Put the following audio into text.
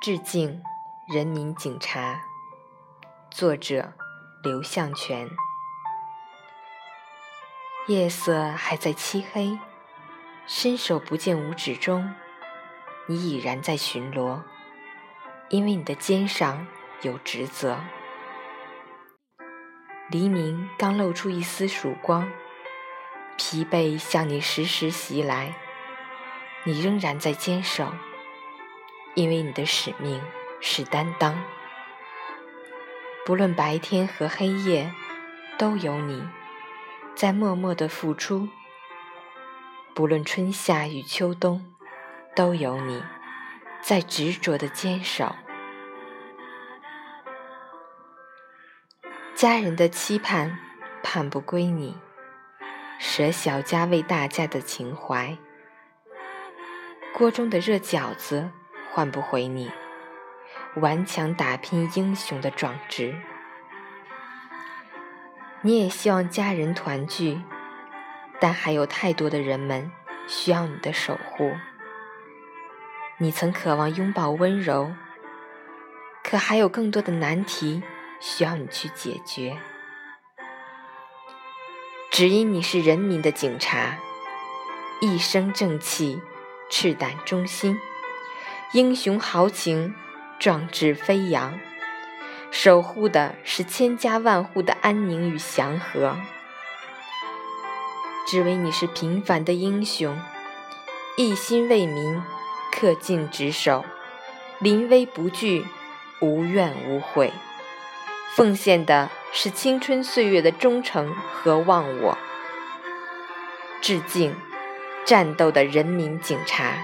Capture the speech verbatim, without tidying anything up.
致敬人民警察。作者刘向全。夜色还在漆黑，伸手不见五指中，你已然在巡逻，因为你的肩上有职责。黎明刚露出一丝曙光，疲惫向你时时袭来，你仍然在坚守，因为你的使命是担当，不论白天和黑夜，都有你在默默地付出；不论春夏与秋冬，都有你在执着地坚守。家人的期盼盼不归你，舍小家为大家的情怀，锅中的热饺子换不回你顽强打拼英雄的壮志。你也希望家人团聚，但还有太多的人们需要你的守护。你曾渴望拥抱温柔，可还有更多的难题需要你去解决。只因你是人民的警察，一身正气，赤胆忠心，英雄豪情，壮志飞扬，守护的是千家万户的安宁与祥和。只为你是平凡的英雄，一心为民，恪尽职守，临危不惧，无怨无悔，奉献的是青春岁月的忠诚和忘我。致敬战斗的人民警察。